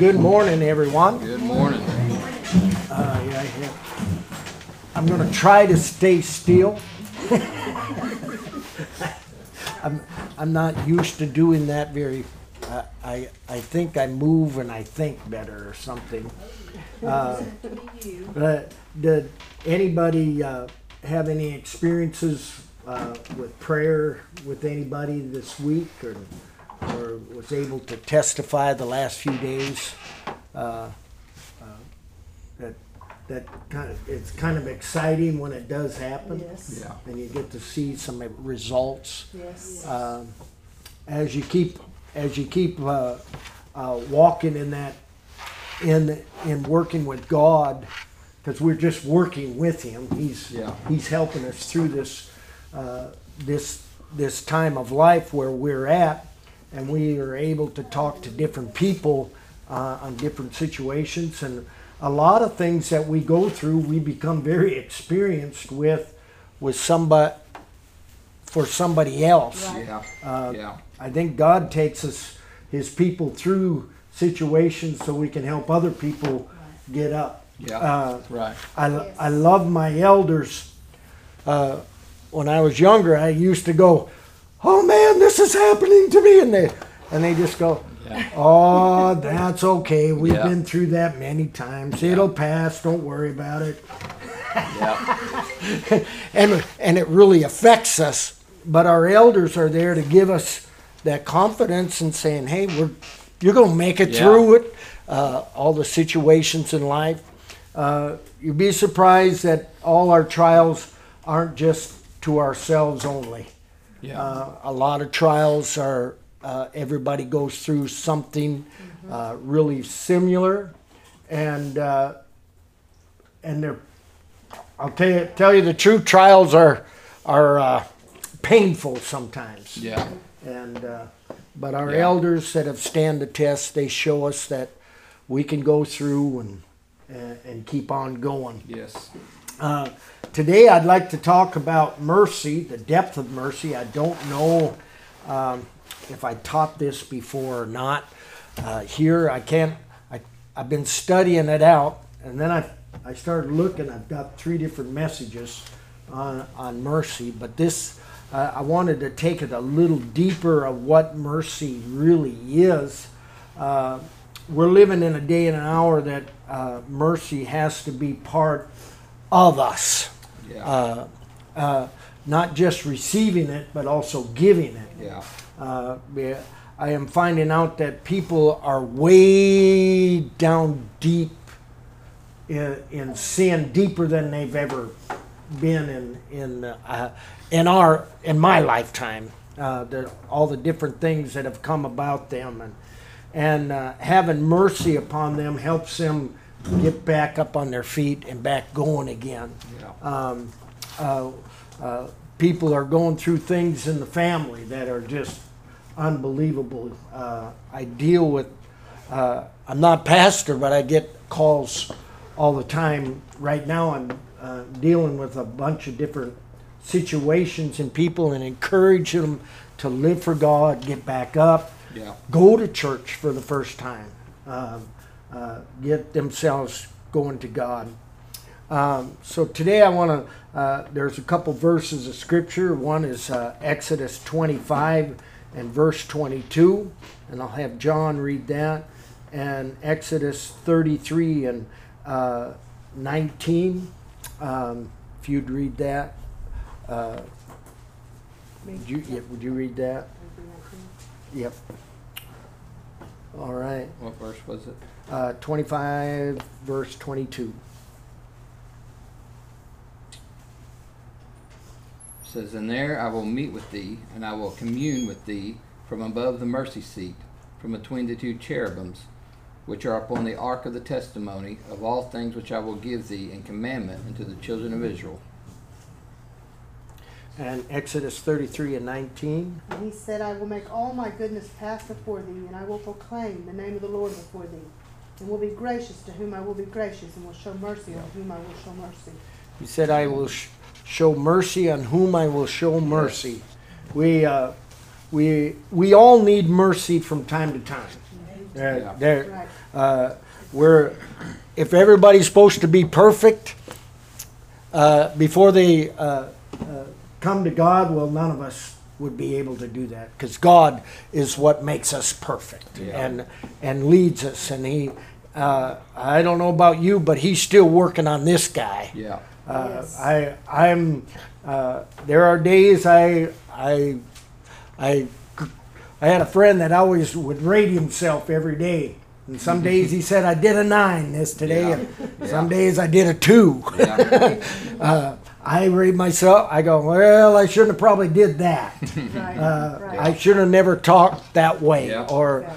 Good morning, everyone. Good morning. Yeah. I'm going to try to stay still. I'm not used to doing that very. I think I move and I think better or something. Did anybody have any experiences with prayer with anybody this week, or was able to testify the last few days? That kind of, it's kind of exciting when it does happen. Yes. Yeah. And you get to see some results. Yes. As you keep walking in that, in working with God, because we're just working with Him. He's helping us through this this time of life where we're at, and we are able to talk to different people on different situations, and a lot of things that we go through, we become very experienced with somebody, for somebody else. Right. Yeah. I think God takes us, His people, through situations so we can help other people get up. Yeah. Right. I love my elders. When I was younger, I used to go, "Oh man, this is happening to me," and they just go, "Oh, that's okay. We've been through that many times. It'll pass. Don't worry about it." Yeah. and it really affects us. But our elders are there to give us that confidence and saying, "Hey, you're gonna make it through it." All the situations in life. You'd be surprised that all our trials aren't just to ourselves only. Yeah. A lot of trials are. Everybody goes through something really similar, and they're. I'll tell you the truth. Trials are painful sometimes. Yeah. And but our elders that have stand the test, they show us that we can go through and keep on going. Yes. Today I'd like to talk about mercy, the depth of mercy. I don't know. If I taught this before or not, here I can't. I've been studying it out, and then I started looking. I've got 3 different messages on mercy, but this I wanted to take it a little deeper of what mercy really is. We're living in a day and an hour that mercy has to be part of us, not just receiving it, but also giving it. Yeah. I am finding out that people are way down deep in sin, deeper than they've ever been in my lifetime. All the different things that have come about them, and having mercy upon them helps them get back up on their feet and back going again. Yeah. People are going through things in the family that are just unbelievable. I deal with, I'm not pastor, but I get calls all the time. Right now I'm dealing with a bunch of different situations and people, and encourage them to live for God, get back up, go to church for the first time, get themselves going to God. So today I want to, there's a couple verses of scripture. One is Exodus 25 and verse 22, and I'll have John read that, and Exodus 33 and 19, if you'd read that. Would you read that? Yep. All right. What verse was it? 25 verse 22. Says, "And there I will meet with thee, and I will commune with thee from above the mercy seat, from between the 2 cherubims, which are upon the ark of the testimony, of all things which I will give thee in commandment unto the children of Israel." And Exodus 33 and 19. "And he said, I will make all my goodness pass before thee, and I will proclaim the name of the Lord before thee, and will be gracious to whom I will be gracious, and will show mercy on whom I will show mercy." He said, I will show mercy on whom I will show mercy. We all need mercy from time to time. If everybody's supposed to be perfect before they come to God, well, none of us would be able to do that, because God is what makes us perfect and leads us. And he, I don't know about you, but he's still working on this guy. Yeah. There are days I had a friend that always would rate himself every day. And some days he said, I did a 9 this today, and some days I did a 2. Yeah. I rate myself, I go, well, I shouldn't have probably did that. I should have never talked that way. Yeah. Or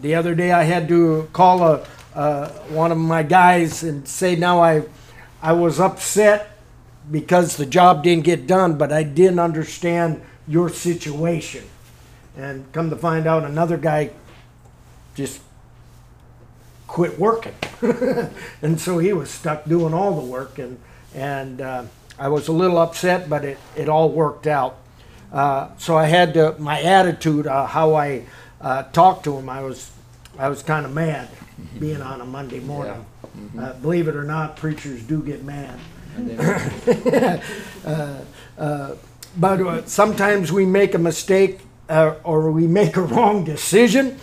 the other day I had to call one of my guys and say, now I was upset because the job didn't get done, but I didn't understand your situation. And come to find out, another guy just quit working. And so he was stuck doing all the work. And I was a little upset, but it all worked out. So I had to, my attitude, how I talked to him, I was kind of mad, being on a Monday morning. Yeah. Mm-hmm. Believe it or not, preachers do get mad. But sometimes we make a mistake or we make a wrong decision,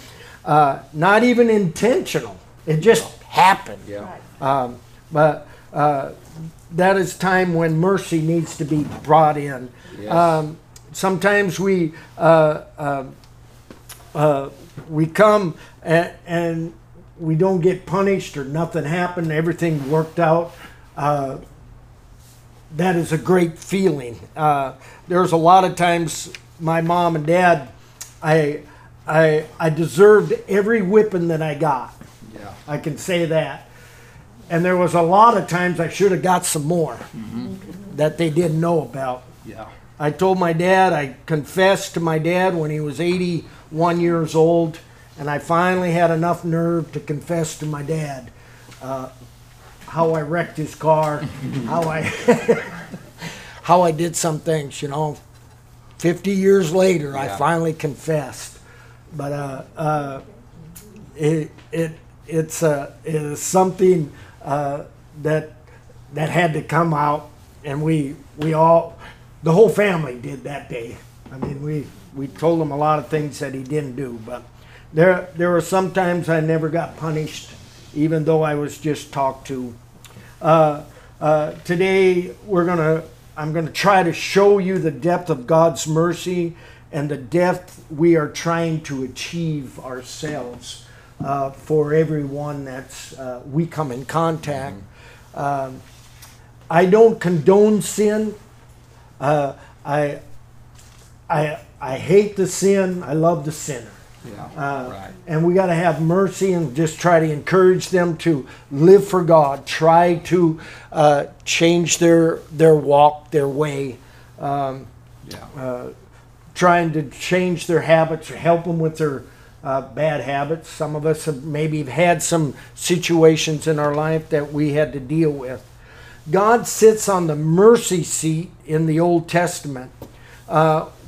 not even intentional. It just happened. Yeah. But that is time when mercy needs to be brought in. Yes. Sometimes we come and we don't get punished, or nothing happened, everything worked out. That is a great feeling. There's a lot of times my mom and dad, I deserved every whipping that I got. Yeah. I can say that. And there was a lot of times I should have got some more that they didn't know about. Yeah. I told my dad, I confessed to my dad when he was 81 years old, and I finally had enough nerve to confess to my dad how I wrecked his car, how I did some things, you know. 50 years later, I finally confessed. But it is something that had to come out, and we all, the whole family did that day. I mean, we told him a lot of things that he didn't do, but there were some times I never got punished, even though I was just talked to. Today I'm gonna try to show you the depth of God's mercy and the depth we are trying to achieve ourselves. For everyone that's we come in contact. I don't condone sin. I hate the sin. I love the sinner. Yeah, right. And we got to have mercy and just try to encourage them to live for God. Try to change their walk, their way. Trying to change their habits or help them with their bad habits. Some of us have maybe had some situations in our life that we had to deal with. God sits on the mercy seat in the Old Testament.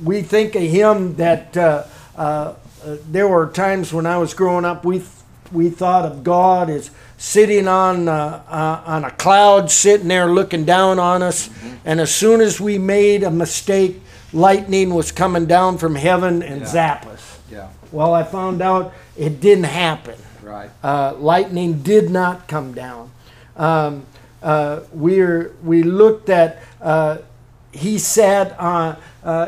We think of him that there were times when I was growing up, we thought of God as sitting on a cloud, sitting there looking down on us. And as soon as we made a mistake, lightning was coming down from heaven and zap us. Yeah. Well, I found out it didn't happen. Right. Lightning did not come down. We looked at he sat on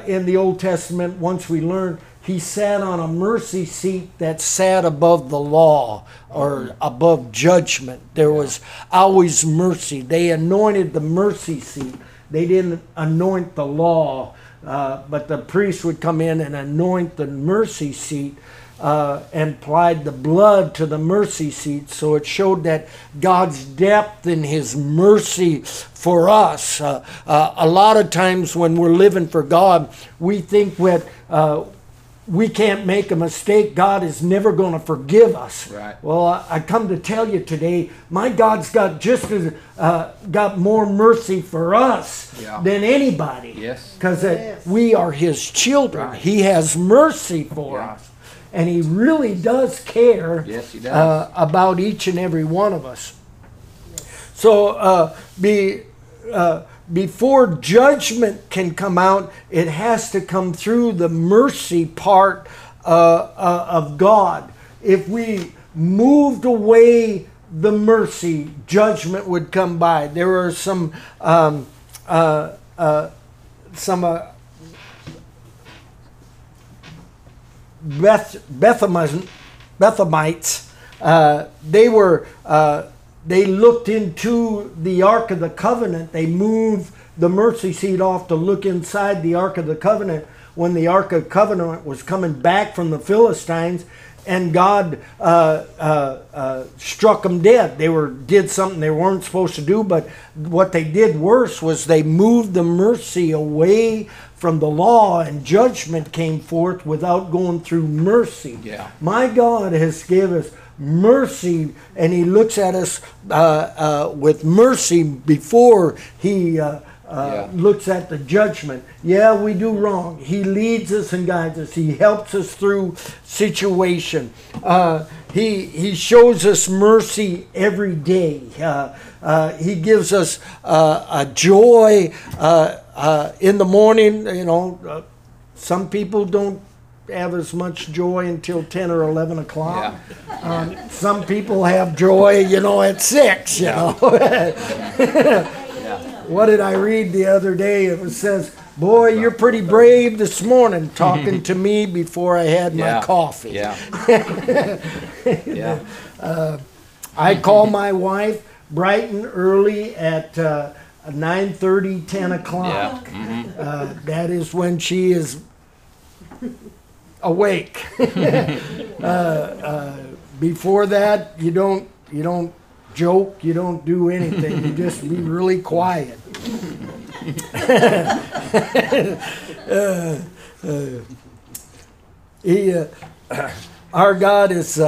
in the Old Testament. Once we learned he sat on a mercy seat that sat above the law or above judgment. There was always mercy. They anointed the mercy seat. They didn't anoint the law. But the priest would come in and anoint the mercy seat and applied the blood to the mercy seat. So it showed that God's depth in his mercy for us. A lot of times when we're living for God, we think that we can't make a mistake. God is never going to forgive us. Right. Well, I come to tell you today, my God's got just as got more mercy for us than anybody. Yes, because we are his children. Right. He has mercy for us, and he really does care. Yes, he does. About each and every one of us. So before judgment can come out, it has to come through the mercy part of God. If we moved away the mercy, judgment would come by. There are some Bethemites. They looked into the Ark of the Covenant. They moved the mercy seat off to look inside the Ark of the Covenant when the Ark of the Covenant was coming back from the Philistines, and God struck them dead. They did something they weren't supposed to do, but what they did worse was they moved the mercy away from the law, and judgment came forth without going through mercy. Yeah. My God has given us mercy, and he looks at us with mercy before he looks at the judgment. Yeah, we do wrong. He leads us and guides us. He helps us through situation. He shows us mercy every day. He gives us a joy in the morning. You know, some people don't have as much joy until 10 or 11 o'clock. Yeah. Some people have joy, you know, at 6, you know. What did I read the other day? It says, boy, you're pretty brave this morning talking to me before I had my coffee. Yeah. Yeah. I call my wife bright and early at 9:30, 10 o'clock. Yeah. Mm-hmm. That is when she is awake. Before that, you don't joke, you don't do anything. You just be really quiet. Our God is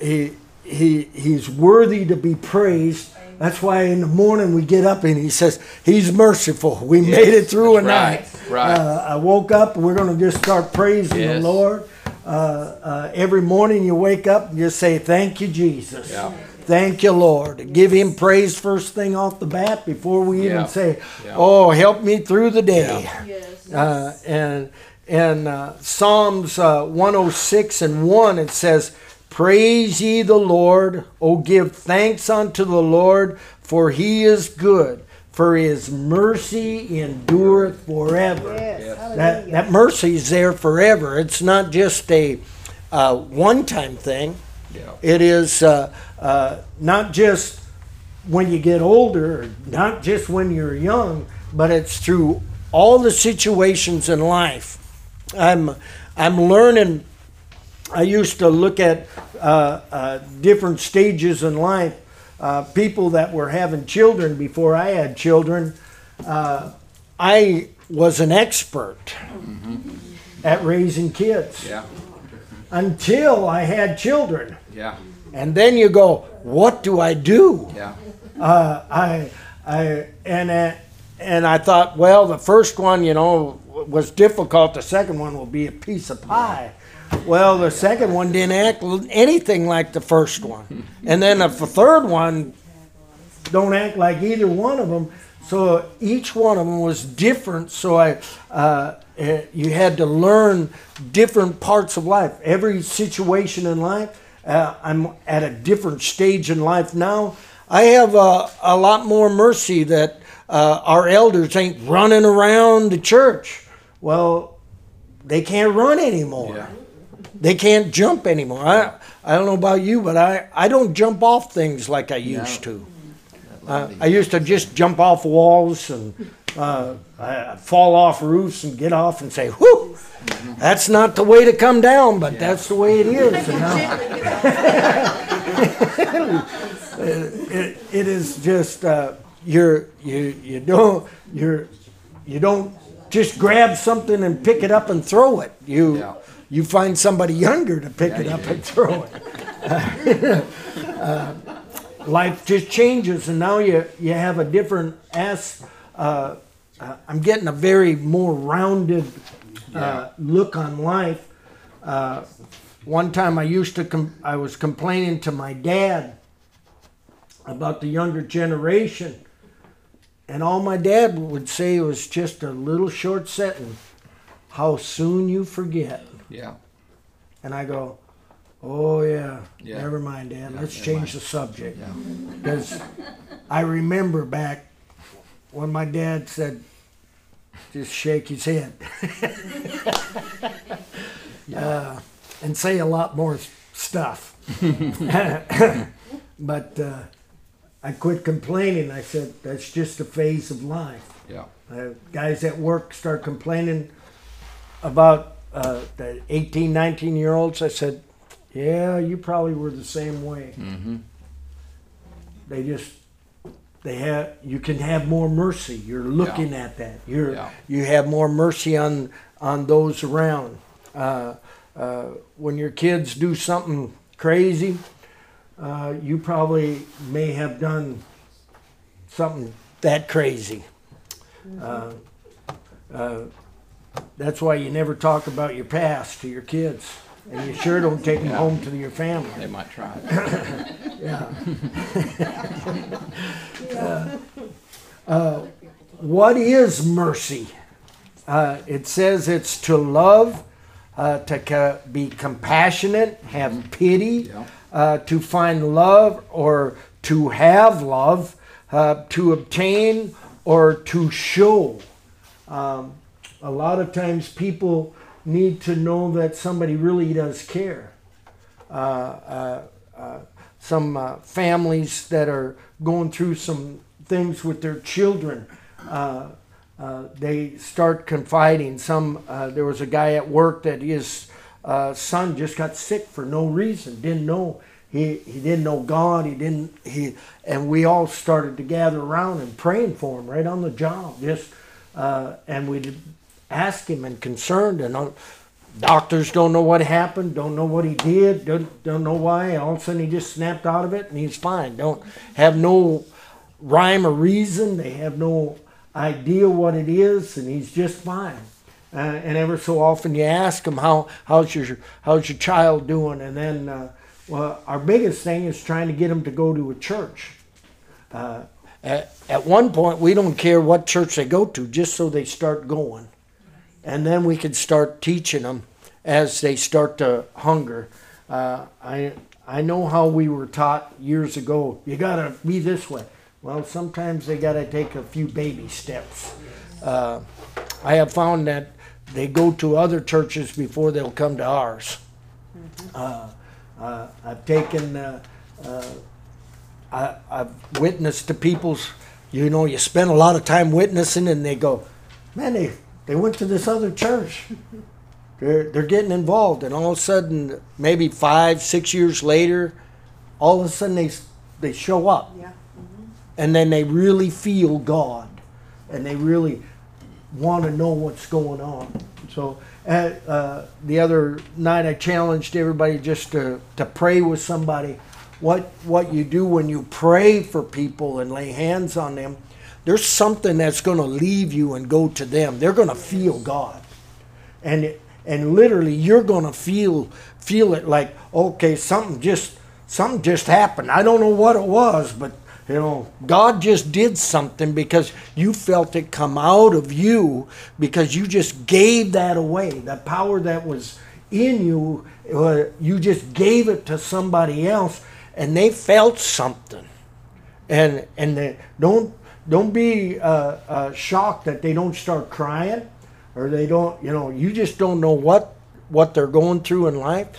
he's worthy to be praised. That's why in the morning we get up and he says, he's merciful. We made it through a night. Right. I woke up, we're going to just start praising the Lord. Every morning you wake up and just say, thank you, Jesus. Yeah. Thank you, Lord. Give him praise first thing off the bat before we even say, oh, help me through the day. Yeah. Yes. And Psalms 106:1, it says, praise ye the Lord, O give thanks unto the Lord, for he is good, for his mercy endureth forever. Yes. That mercy is there forever. It's not just a one-time thing. Yeah. It is not just when you get older, not just when you're young, but it's through all the situations in life. I'm learning. I used to look at different stages in life. People that were having children before I had children, I was an expert at raising kids until I had children. Yeah. And then you go, what do I do? Yeah. I thought, well, the first one, you know, was difficult. The second one will be a piece of pie. Well, the second one didn't act anything like the first one. And then the third one don't act like either one of them. So each one of them was different. So you had to learn different parts of life. Every situation in life, I'm at a different stage in life now. I have a lot more mercy that our elders ain't running around the church. Well, they can't run anymore. Yeah. They can't jump anymore. I don't know about you, but I don't jump off things like I used to. I used to just jump off walls and fall off roofs and get off and say, whew, that's not the way to come down, but that's the way it is. You know? It is just, you don't just grab something and pick it up and throw it. You find somebody younger to pick it up and throw it. Life just changes, and now you have a different I'm getting a very more rounded look on life. One time I used to, I was complaining to my dad about the younger generation, and all my dad would say was just a little short sentence, how soon you forget. Yeah. And I go, oh yeah. Never mind, Dad, let's change the subject. Because I remember back when my dad said, just shake his head. And say a lot more stuff. But I quit complaining. I said, that's just a phase of life. Yeah. Guys at work start complaining about the 18, 19-year-olds. I said, yeah, you probably were the same way. Mm-hmm. They just, you can have more mercy. You're looking at that. You have more mercy on those around. When your kids do something crazy, you probably may have done something that crazy. That's why you never talk about your past to your kids, and you sure don't take them home to your family. They might try. What is mercy? It says it's to love, to be compassionate, have pity, to find love or to have love, to obtain or to show. A lot of times people need to know that somebody really does care. Some families that are going through some things with their children, they start confiding. There was a guy at work that his son just got sick for no reason. Didn't know he didn't know God. And we all started to gather around and praying for him right on the job. And we asked him and concerned. And doctors don't know what happened. Don't know what he did. Don't know why. And all of a sudden he just snapped out of it and he's fine. Don't have no rhyme or reason. They have no idea what it is, and he's just fine. And ever so often you ask him, how's your child doing? And then our biggest thing is trying to get him to go to a church. At one point we don't care what church they go to, just so they start going, and then we can start teaching them as they start to hunger. I know how we were taught years ago, you gotta be this way. Well, sometimes they got to take a few baby steps. I have found that they go to other churches before they'll come to ours. I've taken, I've witnessed to people's, you spend a lot of time witnessing, and they go, man, they went to this other church. They're getting involved, and all of a sudden, maybe 5, 6 years later, all of a sudden they show up. Yeah. And then they really feel God, and they really want to know what's going on. So the other night I challenged everybody just to pray with somebody. What you do when you pray for people and lay hands on them, there's something that's going to leave you and go to them. They're going to feel God. And literally you're going to feel it like, okay, something just happened. I don't know what it was, but God just did something, because you felt it come out of you, because you just gave that away. The power that was in you, you just gave it to somebody else, and they felt something. And they don't be shocked that they don't start crying, or they don't. You just don't know what they're going through in life.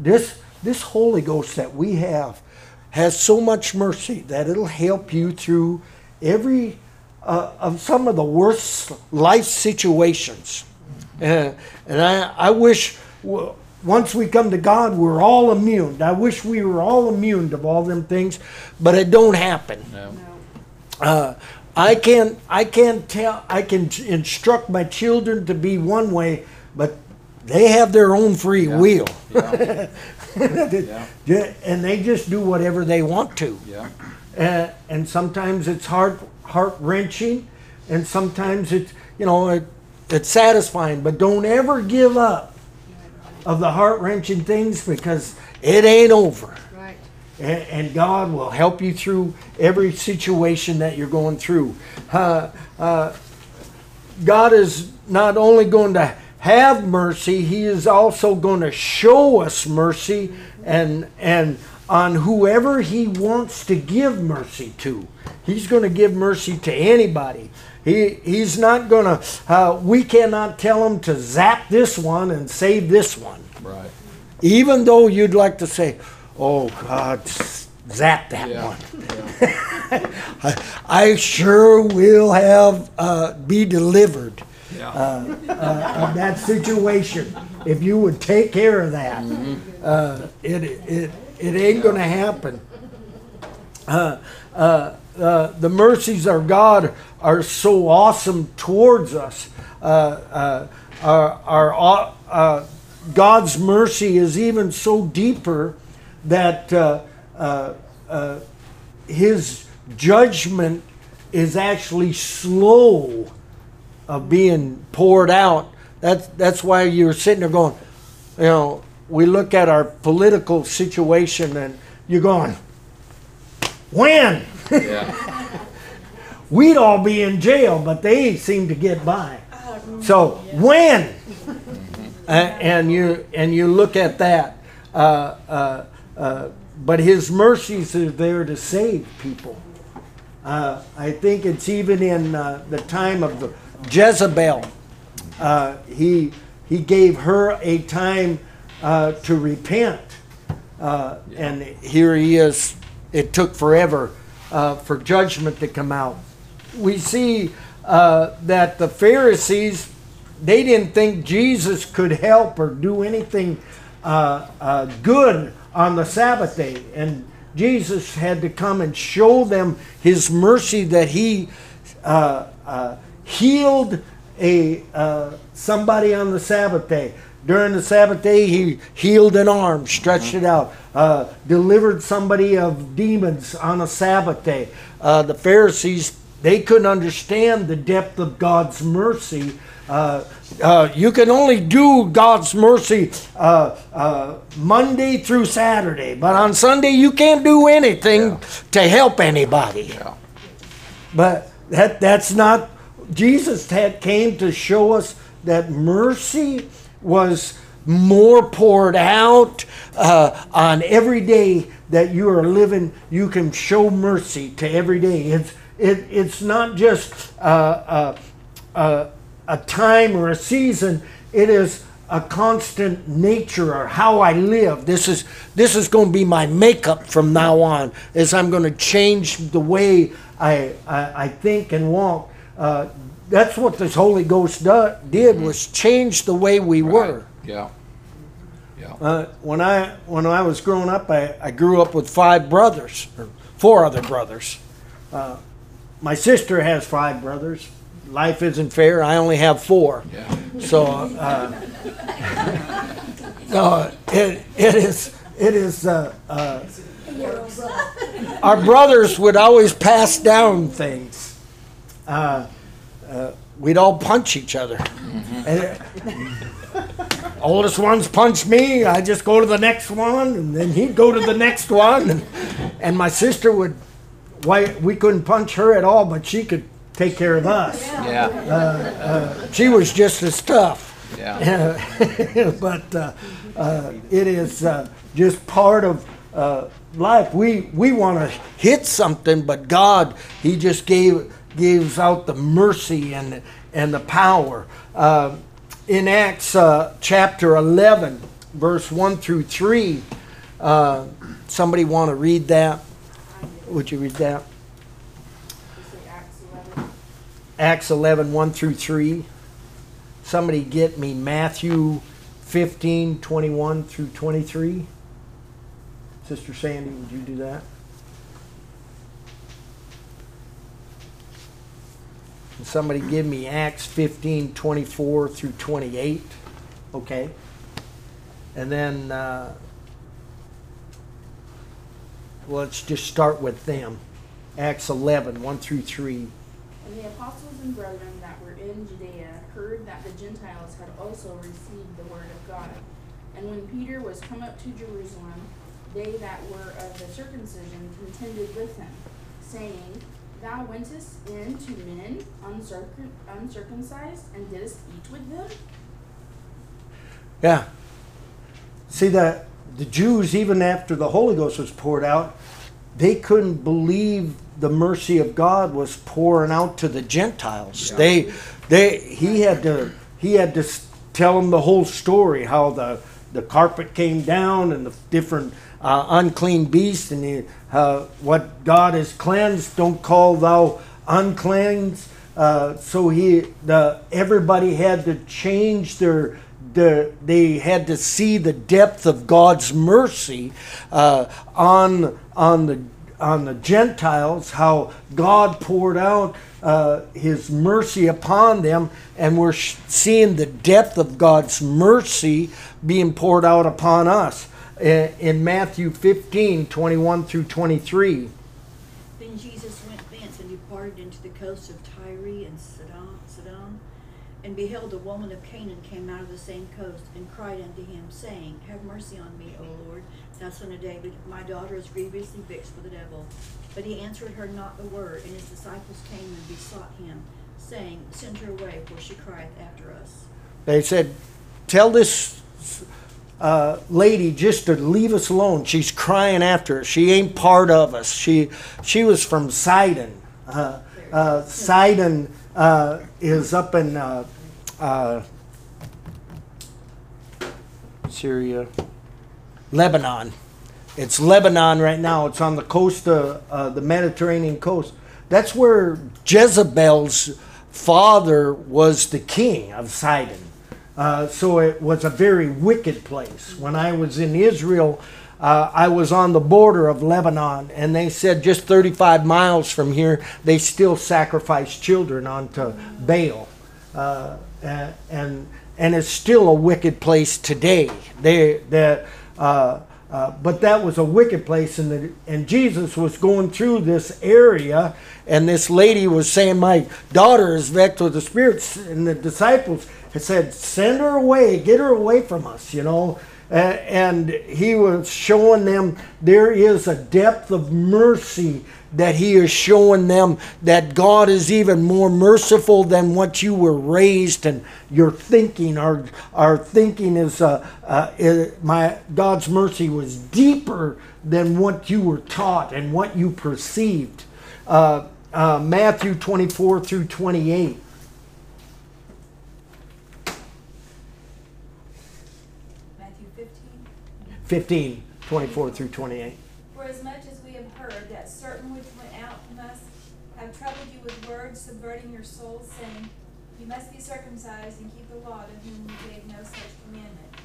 This Holy Ghost that we have has so much mercy that it'll help you through every of some of the worst life situations. And I wish once we come to God, we're all immune. I wish we were all immune to all them things, but it don't happen. No. I can't tell. I can instruct my children to be one way, but they have their own free will. Yeah. And they just do whatever they want to. Yeah. And sometimes it's heart-wrenching, and sometimes it's satisfying, but don't ever give up. of the heart-wrenching things, because it ain't over. Right. And God will help you through every situation that you're going through. God is not only going to have mercy, He is also going to show us mercy, mm-hmm. and on whoever He wants to give mercy to. He's going to give mercy to anybody. He's not going to, we cannot tell Him to zap this one and save this one. Right. Even though you'd like to say, oh, God, zap that one. Yeah. I sure will have, be delivered of that situation. If you would take care of that, mm-hmm. It ain't going to happen. The mercies of God are so awesome towards us. God's mercy is even so deeper that His judgment is actually slow of being poured out. That's why you're sitting there going, you know, we look at our political situation and you're going, when? Yeah. We'd all be in jail, but they seem to get by. So when? And you look at that. But His mercies are there to save people. I think it's even in the time of the Jezebel. He gave her a time to repent, and here He is. It took forever for judgment to come out. We see that the Pharisees, they didn't think Jesus could help or do anything good on the Sabbath day, and Jesus had to come and show them His mercy, that He healed somebody on the Sabbath day. During the Sabbath day, He healed an arm, stretched it out, delivered somebody of demons on a Sabbath day. The Pharisees, they couldn't understand the depth of God's mercy. You can only do God's mercy Monday through Saturday, but on Sunday you can't do anything to help anybody. Yeah. But that's not... Jesus came to show us that mercy was more poured out on every day that you are living. You can show mercy to every day. It's not just a time or a season. It is a constant nature, or how I live. This is going to be my makeup from now on. Is I'm going to change the way I think and walk. That's what this Holy Ghost did, was change the way we were. Yeah. Yeah. When I was growing up, I grew up with four other brothers. My sister has 5 brothers. Life isn't fair. I only have 4. Yeah. So no, it is. Our brothers would always pass down things. We'd all punch each other. Mm-hmm. Oldest one's punched me. I just go to the next one, and then he'd go to the next one. And my sister would, we couldn't punch her at all, but she could take care of us. Yeah. She was just as tough. Yeah. But it is just part of life. We want to hit something, but God, He just gives out the mercy and the power. In Acts chapter 11, verse 1-3, somebody want to read that? Would you read that? Acts 11, 1-3. Somebody get me Matthew 15, 21-23. Sister Sandy, would you do that? Somebody give me Acts 15, 24-28. Okay. And then let's just start with them. Acts 11, 1-3. And the apostles and brethren that were in Judea heard that the Gentiles had also received the word of God. And when Peter was come up to Jerusalem, they that were of the circumcision contended with him, saying, Thou wentest in to men uncircumcised, and didst eat with them? Yeah. See, the Jews, even after the Holy Ghost was poured out, they couldn't believe the mercy of God was pouring out to the Gentiles. Yeah. He had to tell them the whole story, how the carpet came down and the different unclean beasts, and what God has cleansed, don't call thou uncleansed. Everybody had to change their. They had to see the depth of God's mercy on the Gentiles, how God poured out His mercy upon them, and we're seeing the depth of God's mercy being poured out upon us. In Matthew 15:21-23. Then Jesus went thence and departed into the coast of Tyre and Sidon, and beheld a woman of Canaan came out of the same coast, and cried unto him, saying, Have mercy on me, O Lord, thou Son of David, my daughter is grievously vexed with the devil. But he answered her not a word, and his disciples came and besought him, saying, Send her away, for she crieth after us. They said, Tell this lady just to leave us alone. She's crying after us. She ain't part of us. She was from Sidon. Sidon is up in Syria, Lebanon. It's Lebanon right now. It's on the coast of the Mediterranean coast. That's where Jezebel's father was the king of Sidon. So it was a very wicked place. When I was in Israel, I was on the border of Lebanon, and they said just 35 miles from here, they still sacrifice children onto Baal. And it's still a wicked place today. But that was a wicked place, and Jesus was going through this area, and this lady was saying, My daughter is vexed with the spirits, and the disciples had said, Send her away, get her away from us, you know. And he was showing them there is a depth of mercy that he is showing them, that God is even more merciful than what you were raised and your thinking. Our thinking is God's mercy was deeper than what you were taught and what you perceived. Matthew 24-28. Matthew 15, 24-28. For as much as we have heard that certain which went out from us have troubled you with words, subverting your souls, saying, You must be circumcised and keep the law, to whom we gave no such commandment.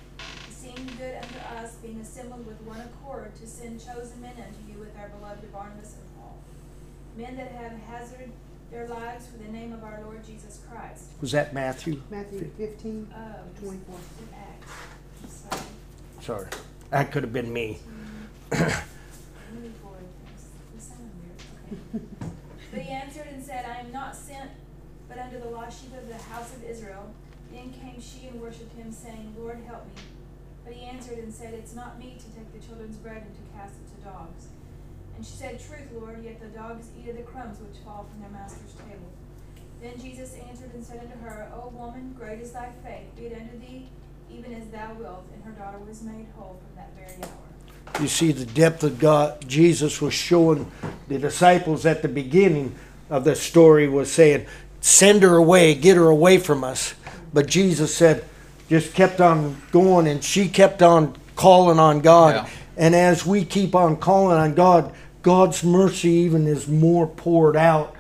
It seemed good unto us, being assembled with one accord, to send chosen men unto you with our beloved Barnabas and Paul, men that have hazarded their lives for the name of our Lord Jesus Christ. Was that Matthew? Matthew 15, 24. Sorry, that could have been me. But he answered and said, I am not sent but unto the lost sheep of the house of Israel. Then came she and worshipped him, saying, Lord, help me. But he answered and said, It's not meet to take the children's bread and to cast it to dogs. And she said, Truth, Lord, yet the dogs eat of the crumbs which fall from their master's table. Then Jesus answered and said unto her, O woman, great is thy faith, be it unto thee, even as thou wilt. And her daughter was made whole from that very hour. You see the depth of God. Jesus was showing the disciples at the beginning of the story, was saying, Send her away, get her away from us. But Jesus said, just kept on going, and she kept on calling on God. Yeah. And as we keep on calling on God, God's mercy even is more poured out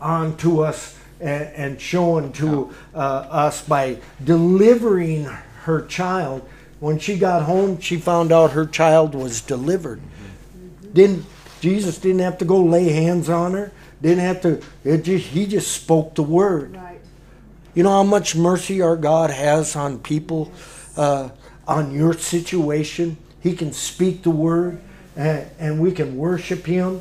onto us and shown to us by delivering her child. When she got home, she found out her child was delivered. Jesus didn't have to go lay hands on her. He just spoke the word. Right. You know how much mercy our God has on people, on your situation. He can speak the word, and we can worship Him.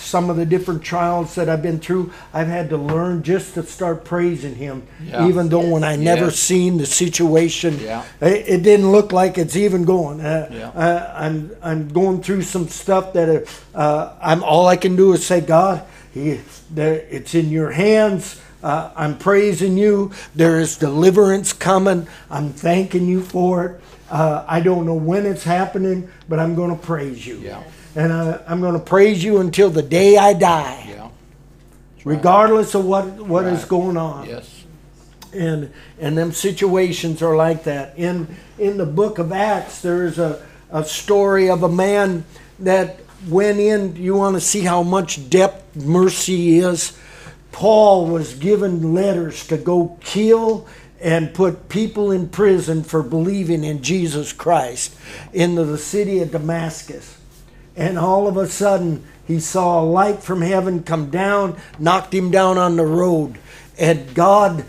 some of the different trials that I've been through, I've had to learn just to start praising him, even though when I never seen the situation, it didn't look like it's even going. I'm going through some stuff that I'm all I can do is say, God, it's in your hands. I'm praising you. There is deliverance coming. I'm thanking you for it. I don't know when it's happening, but I'm going to praise you. Yeah. And I'm going to praise you until the day I die, regardless of what is going on. Yes. And them situations are like that. In the book of Acts, there is a story of a man that went in. You want to see how much depth mercy is? Paul was given letters to go kill and put people in prison for believing in Jesus Christ into the city of Damascus. And all of a sudden, he saw a light from heaven come down, knocked him down on the road. And God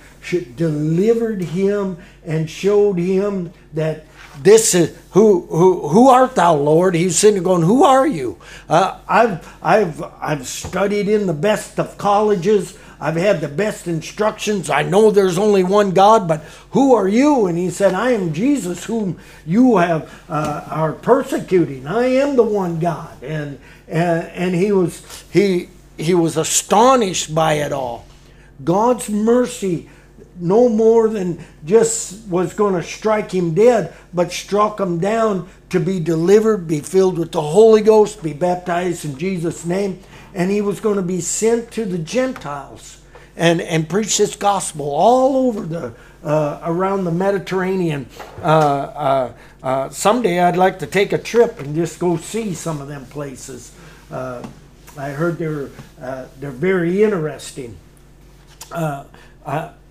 delivered him and showed him that this is, who art thou, Lord? He's sitting going, who are you? I've studied in the best of colleges. I've had the best instructions. I know there's only one God, but who are you? And he said, I am Jesus whom you have are persecuting. I am the one God. And he was astonished by it all. God's mercy no more than just was going to strike him dead, but struck him down to be delivered, be filled with the Holy Ghost, be baptized in Jesus' name. And he was going to be sent to the Gentiles and preach this gospel all over the around the Mediterranean. Someday I'd like to take a trip and just go see some of them places. I heard they're very interesting.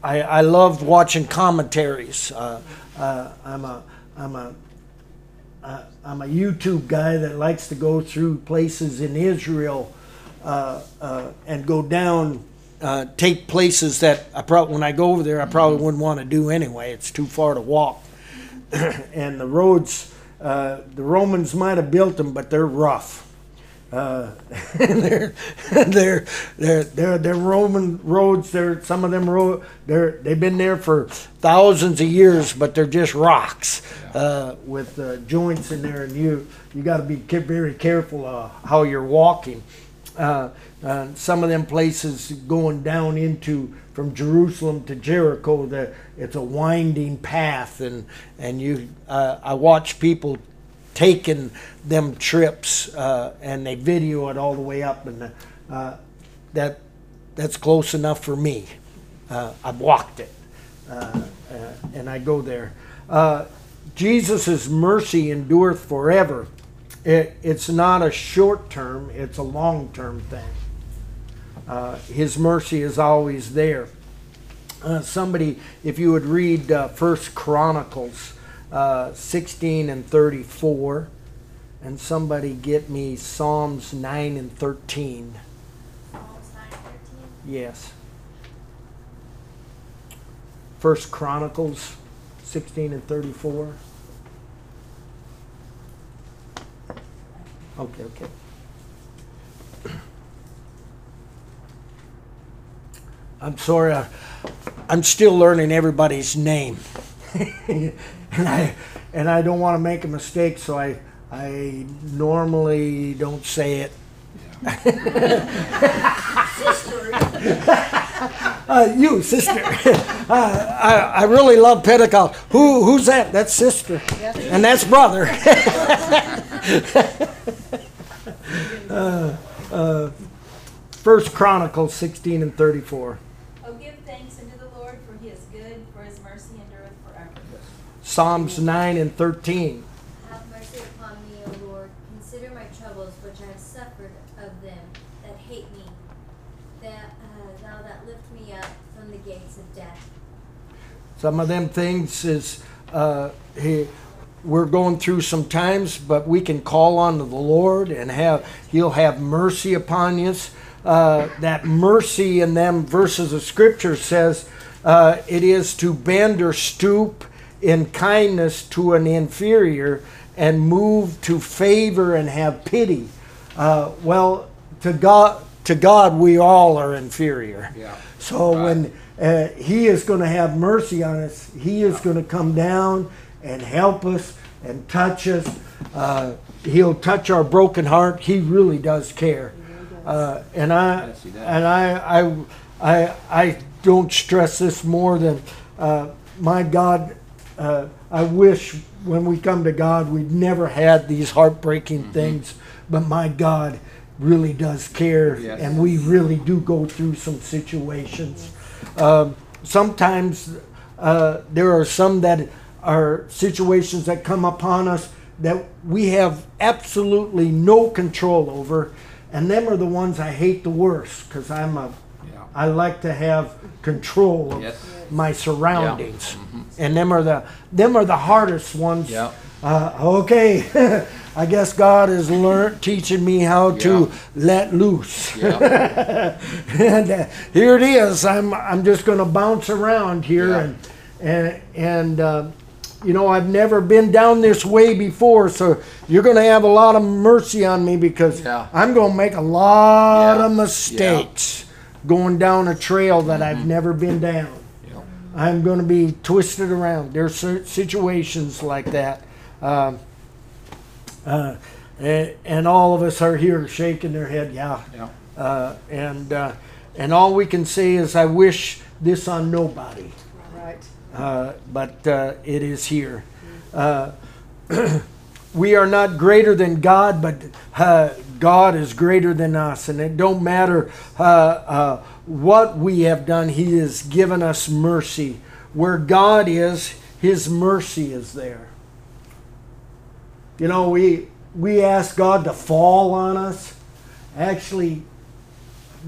I love watching commentaries. I'm a YouTube guy that likes to go through places in Israel and go down, take places that when I go over there, I probably wouldn't want to do anyway. It's too far to walk. And the roads, the Romans might have built them, but they're rough. They're Roman roads. Some of them they've been there for thousands of years, but they're just rocks with joints in there, and you got to be very careful how you're walking. Some of them places going down from Jerusalem to Jericho, it's a winding path, and I watch people taking them trips, and they video it all the way up, and that's close enough for me. I've walked it, and I go there. Jesus' mercy endureth forever. It's not a short-term, it's a long-term thing. His mercy is always there. Somebody, if you would read 1 Chronicles 16:34, and somebody get me Psalms 9:13. Psalms 9:13. Yes. 1 Chronicles 16:34. Okay. I'm sorry. I'm still learning everybody's name. And I don't want to make a mistake, so I normally don't say it. Sister. You, sister. I really love Pentecost. Who's that? That's sister. And that's brother. First Chronicles 16:34. Oh, give thanks unto the Lord, for He is good, for His mercy endureth forever. Psalms 9:13. Have mercy upon me, O Lord. Consider my troubles, which I have suffered of them that hate me. Thou that lift me up from the gates of death. Some of them things is we're going through some times, but we can call on the Lord and He'll have mercy upon us. That mercy in them verses of Scripture says it is to bend or stoop in kindness to an inferior and move to favor and have pity. Well, to God we all are inferior. Yeah. So when He is going to have mercy on us, He is going to come down and help us and touch us. He'll touch our broken heart. He really does care. And I don't stress this more than my God. I wish when we come to God we'd never had these heartbreaking things, but my God really does care, and we really do go through some situations. Sometimes there are some that are situations that come upon us that we have absolutely no control over, and them are the ones I hate the worst, because I like to have control of my surroundings, and them are the hardest ones. Yeah. Okay, I guess God is teaching me how to let loose. Yeah. And here it is. I'm just going to bounce around here, and you know, I've never been down this way before, so you're going to have a lot of mercy on me, because I'm going to make a lot of mistakes going down a trail that I've never been down. Yeah. I'm going to be twisted around. There's situations like that. And all of us are here shaking their head, and all we can say is, I wish this on nobody. Right. But it is here. We are not greater than God, but God is greater than us, and it don't matter what we have done. He has given us mercy. Where God is, His mercy is there. You know, we ask God to fall on us. Actually,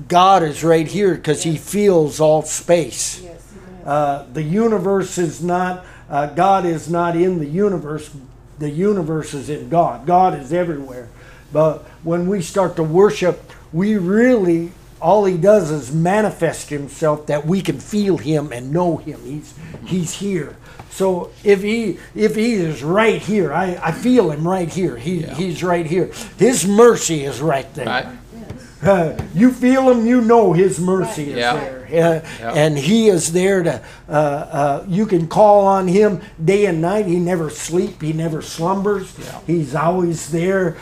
God is right here, because He feels all space. Yes. The universe is not, God is not in the universe. The universe is in God. God is everywhere. But when we start to worship, we really, all He does is manifest Himself, that we can feel Him and know Him. He's here. So if He is right here, I feel Him right here. He's right here. His mercy is right there. Right. You feel Him, you know His mercy is there. And He is there to, you can call on Him day and night. He never sleeps, He never slumbers. Yeah. He's always there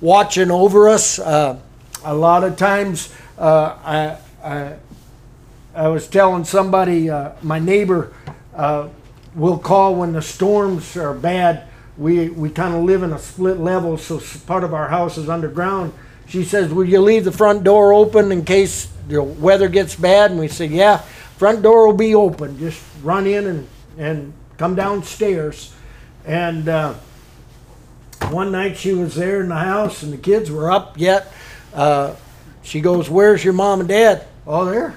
watching over us. A lot of times, I was telling somebody, my neighbor will call when the storms are bad. We kind of live in a split level, so part of our house is underground. She says, will you leave the front door open in case the weather gets bad? And we say, yeah, front door will be open. Just run in and come downstairs. And one night she was there in the house, and the kids were up yet. She goes, where's your mom and dad? Oh, they're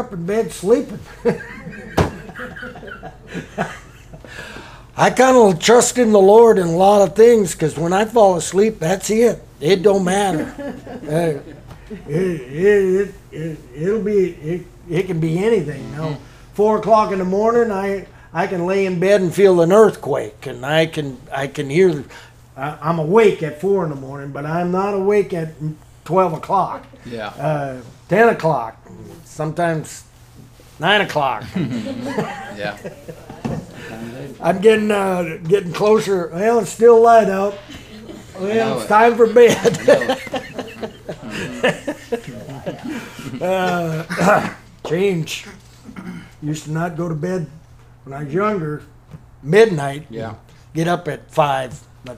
up in bed sleeping. I kind of trust in the Lord in a lot of things, because when I fall asleep, that's it. It don't matter. It can be anything. You know, 4 o'clock in the morning, I can lay in bed and feel an earthquake, and I can hear. I'm awake at 4 in the morning, but I'm not awake at 12 o'clock. Yeah. 10 o'clock, sometimes 9 o'clock. Yeah. I'm getting closer. Well, it's still light out. Well, it's time for bed. Change. Used to not go to bed when I was younger. Midnight. Yeah. Get up at 5, but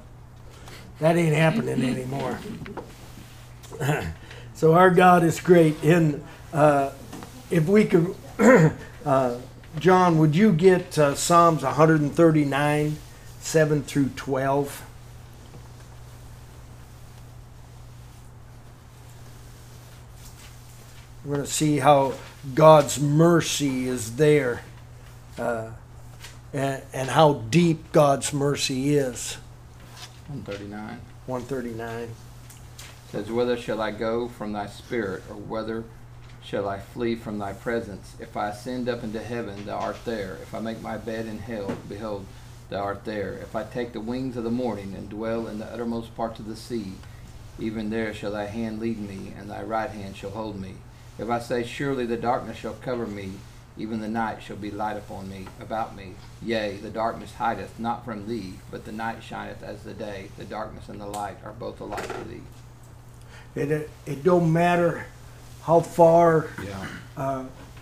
that ain't happening anymore. So our God is great. And if we could, John, would you get Psalms 139, 7 through 12? We're going to see how God's mercy is there, and how deep God's mercy is. 139. 139. It says, whither shall I go from thy spirit, or whither shall I flee from thy presence? If I ascend up into heaven, thou art there. If I make my bed in hell, behold, thou art there. If I take the wings of the morning and dwell in the uttermost parts of the sea, even there shall thy hand lead me, and thy right hand shall hold me. If I say, surely the darkness shall cover me, even the night shall be light upon me, about me. Yea, the darkness hideth not from thee, but the night shineth as the day. The darkness and the light are both alike to thee. It don't matter how far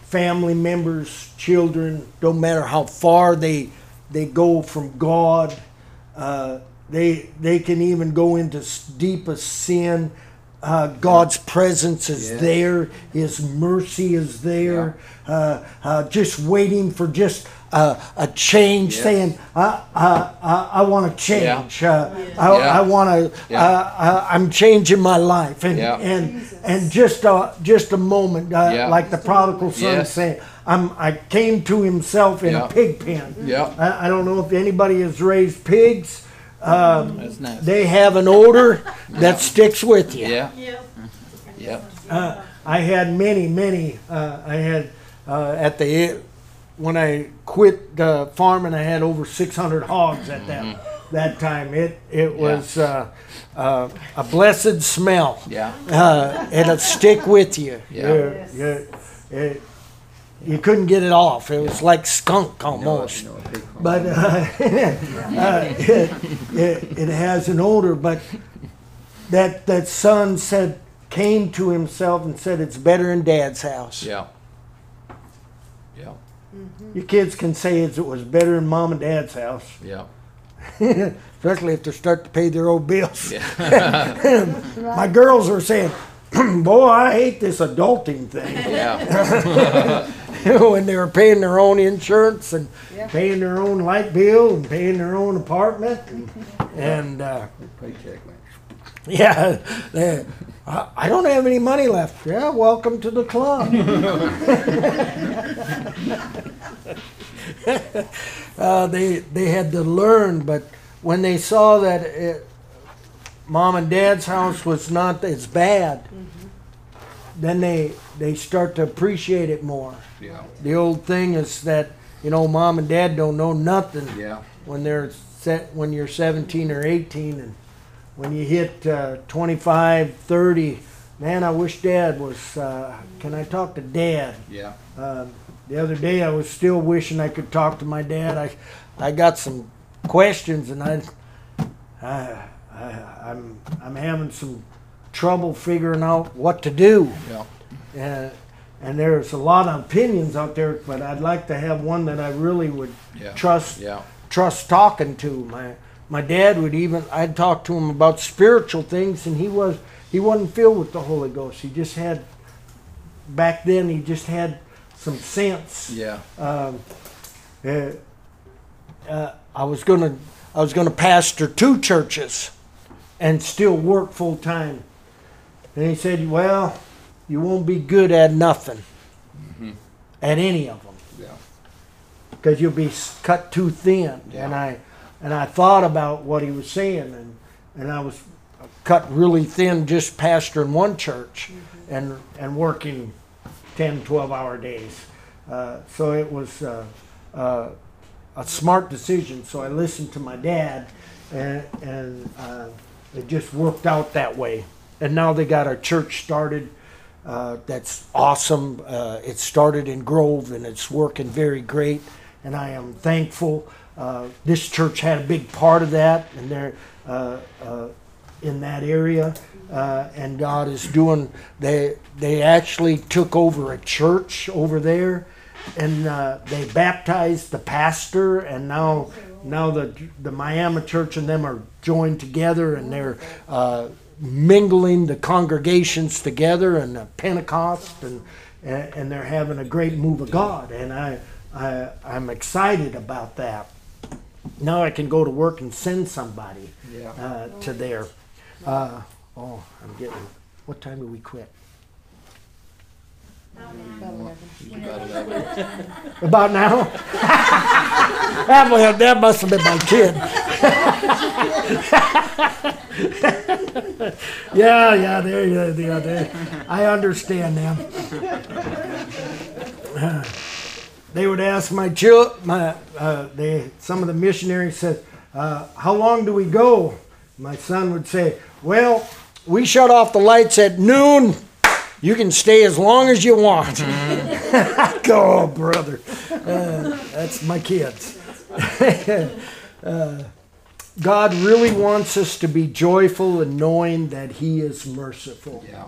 family members, children, don't matter how far they go from God. They can even go into deepest sin. God's presence is there. His mercy is there. Just waiting for a change, saying, I want to change. I want to. I'm changing my life, and just a moment, like the prodigal son saying, I came to himself in a pig pen. I don't know if anybody has raised pigs. Nice. They have an odor that sticks with you. I had many. When I quit farming, I had over 600 hogs at that time. It was a blessed smell. It'll stick with you. You couldn't get it off. It was like skunk almost. But it has an odor. But that son came to himself and said, "It's better in Dad's house." Your kids can say it was better in Mom and Dad's house. Especially if they start to pay their old bills. My girls were saying, "Boy, I hate this adulting thing." When they were paying their own insurance and paying their own light bill and paying their own apartment and paycheck. I don't have any money left. Welcome to the club. They had to learn, but when they saw that Mom and Dad's house was not as bad, then they start to appreciate it more. The old thing is that Mom and Dad don't know nothing when you're 17 or 18, and when you hit 25, 30, man, I wish Dad was. Can I talk to Dad? The other day, I was still wishing I could talk to my dad. I got some questions, and I'm having some trouble figuring out what to do. And there's a lot of opinions out there, but I'd like to have one that I really would trust talking to. My dad would even, I'd talk to him about spiritual things, and he wasn't filled with the Holy Ghost. He just had, back then, he just had some sense. I was gonna pastor 2 churches and still work full time. And he said, "Well, you won't be good at nothing, at any of them, because you'll be cut too thin." And I thought about what he was saying, and I was cut really thin just pastoring one church and working 10, 12-hour days. So it was a smart decision. So I listened to my dad, and it just worked out that way. And now they got a church started that's awesome. It started in Grove, and it's working very great, and I am thankful. This church had a big part of that, and they're in that area, and God is doing. They actually took over a church over there, and they baptized the pastor, and now the Miami church and them are joined together, and they're mingling the congregations together, and Pentecost, and they're having a great move of God, and I'm excited about that. Now I can go to work and send somebody to there. What time do we quit? About now? That must have been my kid. There. I understand now. They would ask some of the missionaries said, "How long do we go?" My son would say, "Well, we shut off the lights at noon. You can stay as long as you want. Go, oh, brother. That's my kids. God really wants us to be joyful in knowing that He is merciful. Yeah.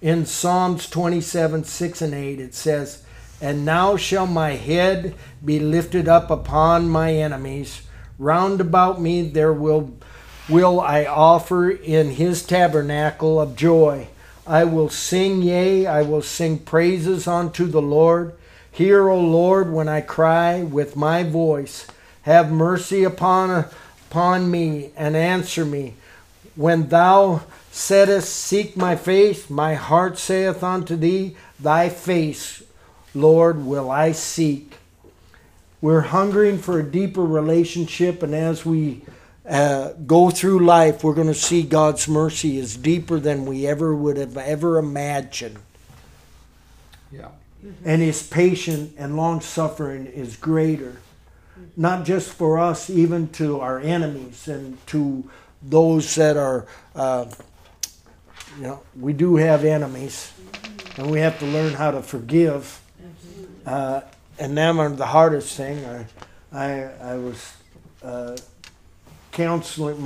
In Psalms 27, 6 and 8, it says, "And now shall my head be lifted up upon my enemies. Round about me there will I offer in His tabernacle of joy. I will sing, yea, I will sing praises unto the Lord. Hear, O Lord, when I cry with my voice. Have mercy upon me and answer me. When thou saidest, seek my face, my heart saith unto thee, thy face, Lord, will I seek." We're hungering for a deeper relationship, and as we go through life, we're going to see God's mercy is deeper than we ever would have ever imagined. Yeah. Mm-hmm. And His patience and long-suffering is greater, not just for us, even to our enemies and to those that are, you know, we do have enemies, and we have to learn how to forgive. And them are the hardest thing. I was counseling,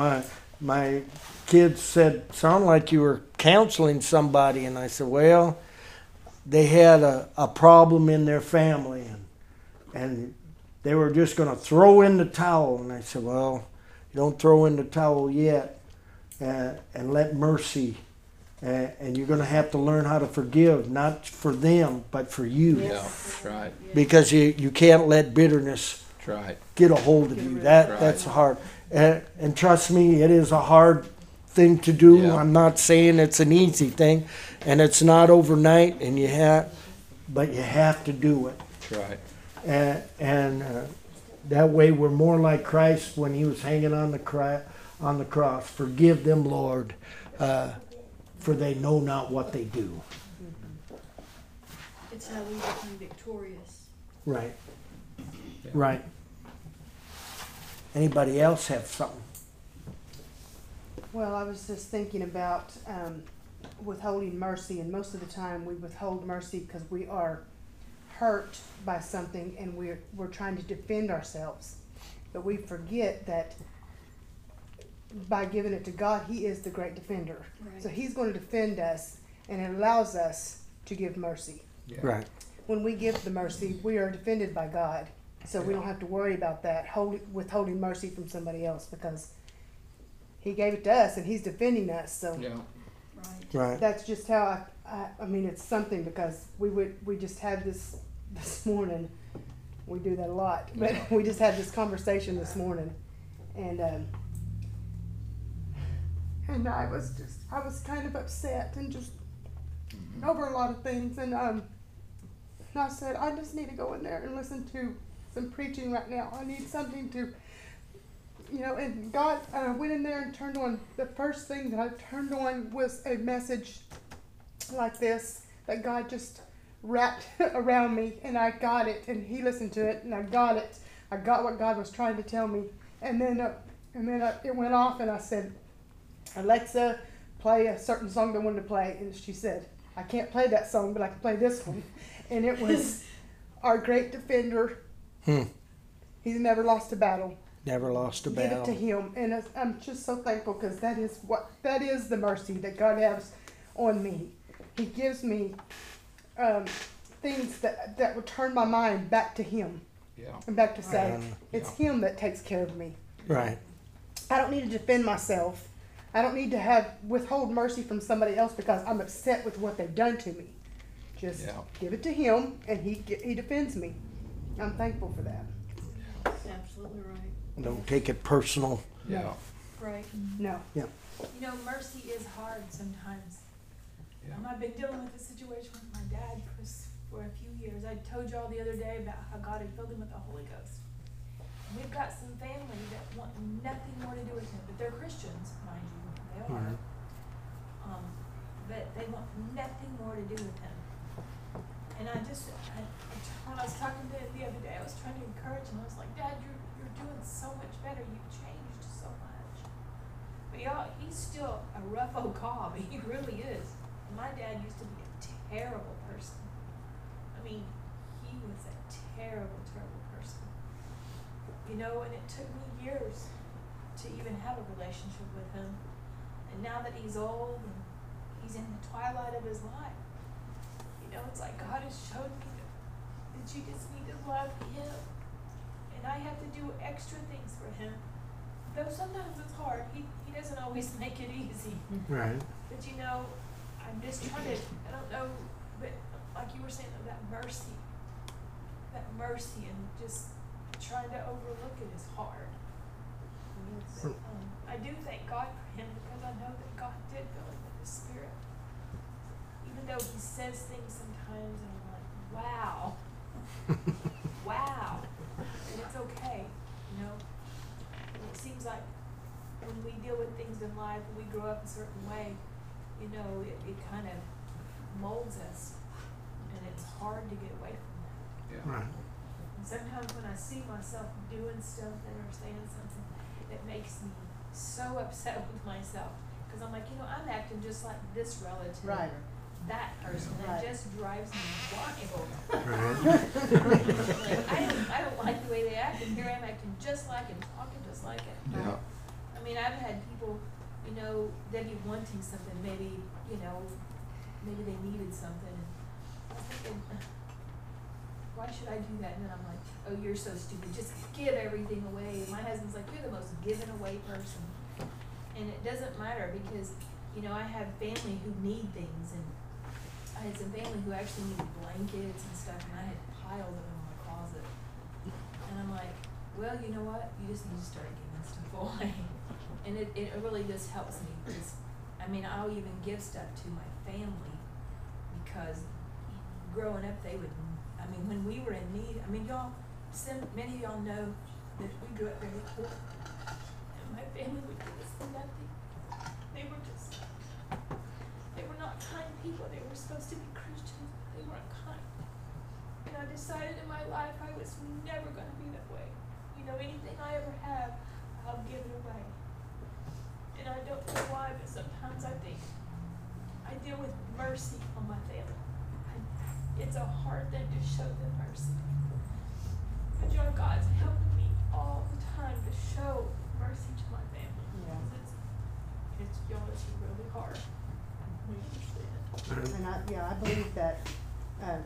my kids said, "Sound like you were counseling somebody," and I said, "Well, they had a problem in their family, and they were just going to throw in the towel." And I said, "Well, you don't throw in the towel yet, and let mercy, and you're going to have to learn how to forgive, not for them, but for you." Yeah, that's right. Because you can't let bitterness get a hold of you. That's hard. And trust me, it is a hard thing to do. Yeah. I'm not saying it's an easy thing, and it's not overnight, and but you have to do it. That's right. And that way we're more like Christ when He was hanging on the cross. "Forgive them, Lord, for they know not what they do." Mm-hmm. It's how we become victorious. Right. Yeah. Right. Anybody else have something? Well, I was just thinking about withholding mercy, and most of the time we withhold mercy because we are hurt by something and we're trying to defend ourselves, but we forget that by giving it to God, He is the great defender. Right. So He's going to defend us, and it allows us to give mercy. Yeah. Right. When we give the mercy, we are defended by God, so we don't have to worry about that withholding mercy from somebody else, because He gave it to us and He's defending us. So yeah. Right. That's just how I mean, it's something, because we just had this morning. We do that a lot, but yeah. We just had this conversation this morning, and I was kind of upset and just over a lot of things, and I said, "I just need to go in there and listen to some preaching right now. I need something to, you know." And God, I went in there and turned on. The first thing that I turned on was a message like this that God just wrapped around me, and I got it, and He listened to it, and I got it. I got what God was trying to tell me, and then it went off, and I said, "Alexa, play a certain song that I wanted to play," and she said, "I can't play that song, but I can play this one," and it was Our Great Defender. He's never lost a battle. Never lost a battle. Give it to Him, and I'm just so thankful, because that is the mercy that God has on me. He gives me things that would turn my mind back to Him, and back to self. It's Him that takes care of me. Right. I don't need to defend myself. I don't need to withhold mercy from somebody else because I'm upset with what they've done to me. Just give it to Him, and He defends me. I'm thankful for that. That's absolutely right. Don't take it personal. Yeah. No. Right. No. Yeah. You know, mercy is hard sometimes. I've been dealing with this situation with my dad for a few years. I told y'all the other day about how God had filled him with the Holy Ghost. And we've got some family that want nothing more to do with him, but they're Christians, mind you, they are. Mm-hmm. But they want nothing more to do with him. And when I was talking to him the other day, I was trying to encourage him. I was like, "Dad, you're doing so much better. You've changed so much." But he's still a rough old cob. He really is. My dad used to be a terrible person. I mean, he was a terrible, terrible person. You know, and it took me years to even have a relationship with him. And now that he's old and he's in the twilight of his life, you know, it's like God has showed me that you just need to love him. And I have to do extra things for him. Though sometimes it's hard. He doesn't always make it easy. Right. But you know, I'm just trying to, I don't know, but like you were saying, that mercy and just trying to overlook it is hard. But, I do thank God for him because I know that God did fill him with his Spirit. Even though he says things sometimes and I'm like, wow. Wow. And it's okay, you know. It seems like when we deal with things in life, when we grow up a certain way, you know, it kind of molds us, and it's hard to get away from that. Yeah. Right. And sometimes when I see myself doing something or saying something, it makes me so upset with myself because I'm like, you know, I'm acting just like this relative. Right. That person that just drives me wild. Like, I don't like the way they act, and here I am acting just like it, talking just like it. Yeah. I mean, I've had people, you know, they'd be wanting something, maybe, you know, maybe they needed something. And I was thinking, why should I do that? And then I'm like, oh, you're so stupid. Just give everything away. And my husband's like, you're the most given away person. And it doesn't matter because, you know, I have family who need things, and I had some family who actually needed blankets and stuff, and I had piles of them in my closet. And I'm like, well, you know what? You just need to start giving stuff away. And it really just helps me. Because, I mean, I'll even give stuff to my family because growing up, they would, I mean, when we were in need, I mean, y'all, many of y'all know that we grew up very poor. And my family would give us nothing. They were not kind people. They were supposed to be Christians, but they weren't kind. And I decided in my life I was never going to be that way. You know, anything I ever have, I'll give it away. And I don't know why, but sometimes I think I deal with mercy on my family. It's a hard thing to show them mercy. But your God's helping me all the time to show mercy to my family. Yeah. It's really hard. And I believe that,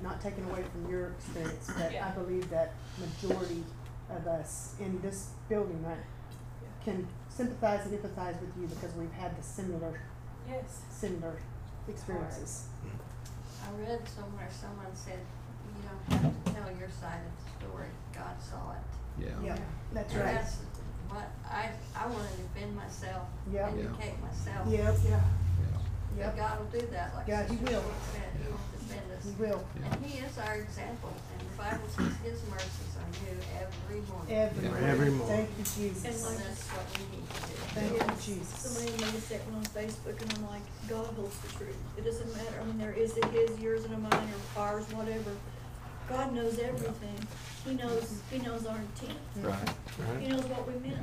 not taken away from your experience, but yeah. I believe that majority of us in this building can sympathize and empathize with you because we've had the similar experiences. Hard. I read somewhere someone said, you don't have to tell your side of the story. God saw it. Yeah. Yeah, that's right. That's what I want to defend myself, educate myself. Yep. God will do that. Like God, He will. He will defend us. He will. Yeah. And He is our example. And the Bible says His mercies are new every morning. Every morning. Thank you, Jesus. And like, that's what we need to do. Thank you, Jesus. Somebody made a statement on Facebook, and I'm like, God holds the truth. It doesn't matter. I mean, there is His, yours, and mine, or ours, whatever. God knows everything. He knows. He knows our intent. Right. He knows what we meant,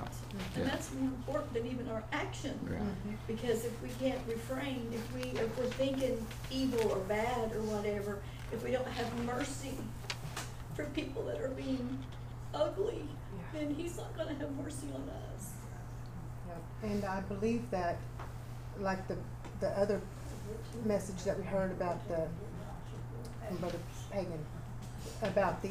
and that's more important than even our action. Right. Because if we can't refrain, if we're thinking evil or bad or whatever, if we don't have mercy for people that are being ugly, then He's not going to have mercy on us. Yeah. And I believe that, like the other message that we heard about the from Brother Pagan. About the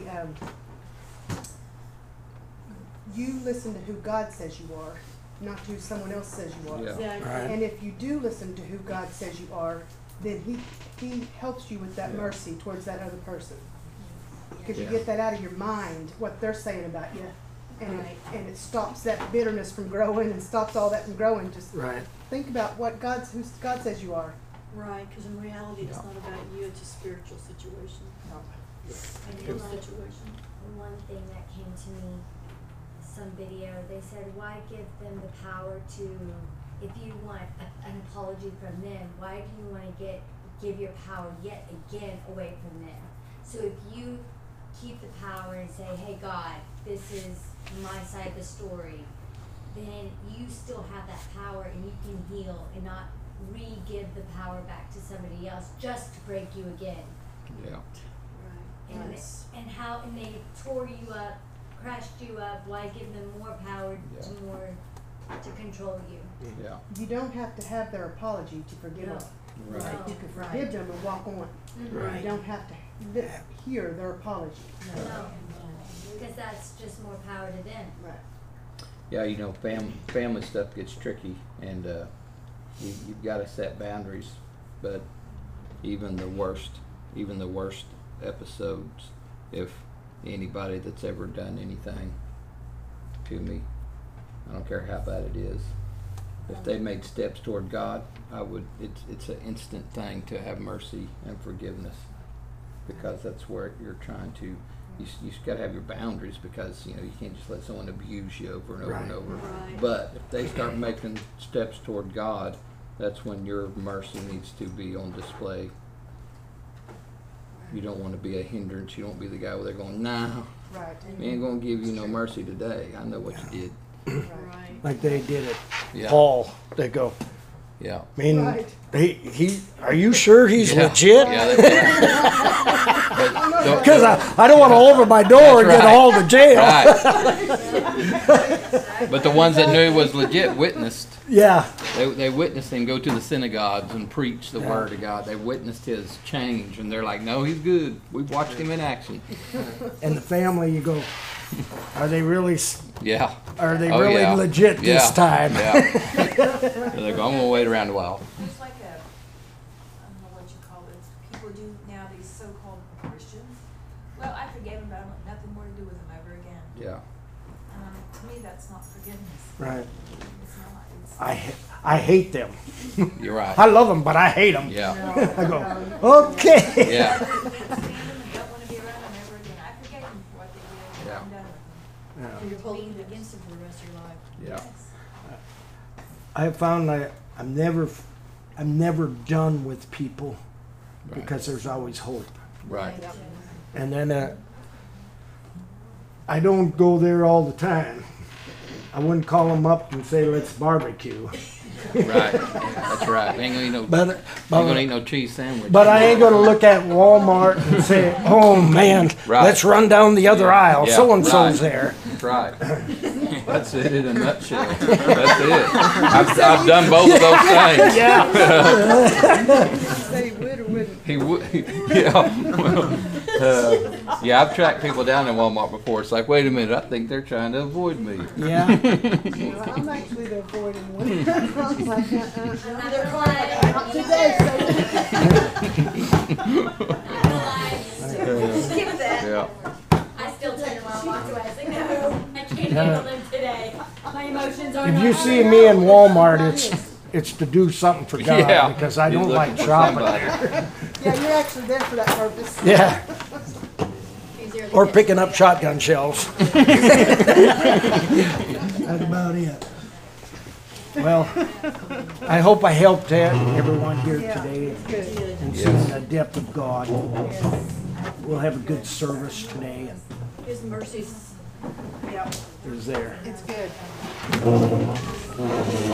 you listen to who God says you are, not who someone else says you are. Yeah. Exactly. Right. And if you do listen to who God says you are, then He helps you with that mercy towards that other person, because you get that out of your mind what they're saying about you, and it stops that bitterness from growing and stops all that from growing. Just think about what who God says you are. Right, because in reality, it's not about you; it's a spiritual situation. No. And one thing that came to me, some video, they said, why give them the power to, if you want an apology from them, why do you want to give your power yet again away from them? So if you keep the power and say, hey God, this is my side of the story, then you still have that power and you can heal and not re-give the power back to somebody else just to break you again. Yeah. Right. And, nice. and they tore you up, crashed you up, why give them more power to control you? Yeah. You don't have to have their apology to forgive them. Right. No. You can forgive them and walk on. Mm-hmm. Right. You don't have to hear their apology. No. No. Because that's just more power to them. Right. Yeah, you know, family stuff gets tricky, and you've got to set boundaries. But even the worst episodes, if anybody that's ever done anything to me, I don't care how bad it is, if they made steps toward God, I would. It's an instant thing to have mercy and forgiveness, because that's where you're trying to. You just got to have your boundaries, because you can't just let someone abuse you over and over and over. Right. But if they start making steps toward God, that's when your mercy needs to be on display. You don't want to be a hindrance. You don't be the guy where they're going, nah, we ain't going to give you no mercy today. I know what you did. Right. Like they did it. Yeah. Paul, they go. Yeah. I mean, he are you sure he's legit? Yeah. Because I don't want to open my door and get hauled to jail. Right. But the ones that knew he was legit witnessed. Yeah. They witnessed him go to the synagogues and preach the word of God. They witnessed his change, and they're like, no, he's good. We watched him in action. And the family, you go, are they really? Yeah. Are they really legit this time? Yeah. So they go, I'm gonna wait around a while. It's like a, I don't know what you call it. People do now these so-called Christians. Well, I forgave them, but I want nothing more to do with them ever again. Yeah. To me, that's not forgiveness. Right. It's not. It's I hate them. You're right. I love them, but I hate them. Yeah. No, I go okay. Yeah. Don't want to be around them ever again. I forgave them for what they did. Yeah. I'm done with them. Yeah. You're holding against them for the rest of your life. Yeah. Yes. I have found that I'm never done with people because there's always hope. Right. And then I don't go there all the time. I wouldn't call them up and say, let's barbecue. Right. That's right. Ain't gonna eat no, cheese sandwich. But I ain't gonna look at Walmart and say, oh man, let's run down the other aisle. Yeah. So-and-so's there. Right. That's it in a nutshell. That's it. I've done both of those things. Yeah. He would or wouldn't. He would. Yeah. Well, yeah, I've tracked people down in Walmart before. It's like, wait a minute, I think they're trying to avoid me. Yeah. I'm actually the avoiding one. I'm like, another client. Today, skip that. Yeah. If you see me in Walmart, it's to do something for God, because I don't like shopping. Yeah, you're actually there for that purpose. Yeah. Or picking up shotgun shells. That's about it. Well, I hope I helped everyone here today and seeing the depth of God. We'll have a good service today. His mercies. Yep. It was there. It's good.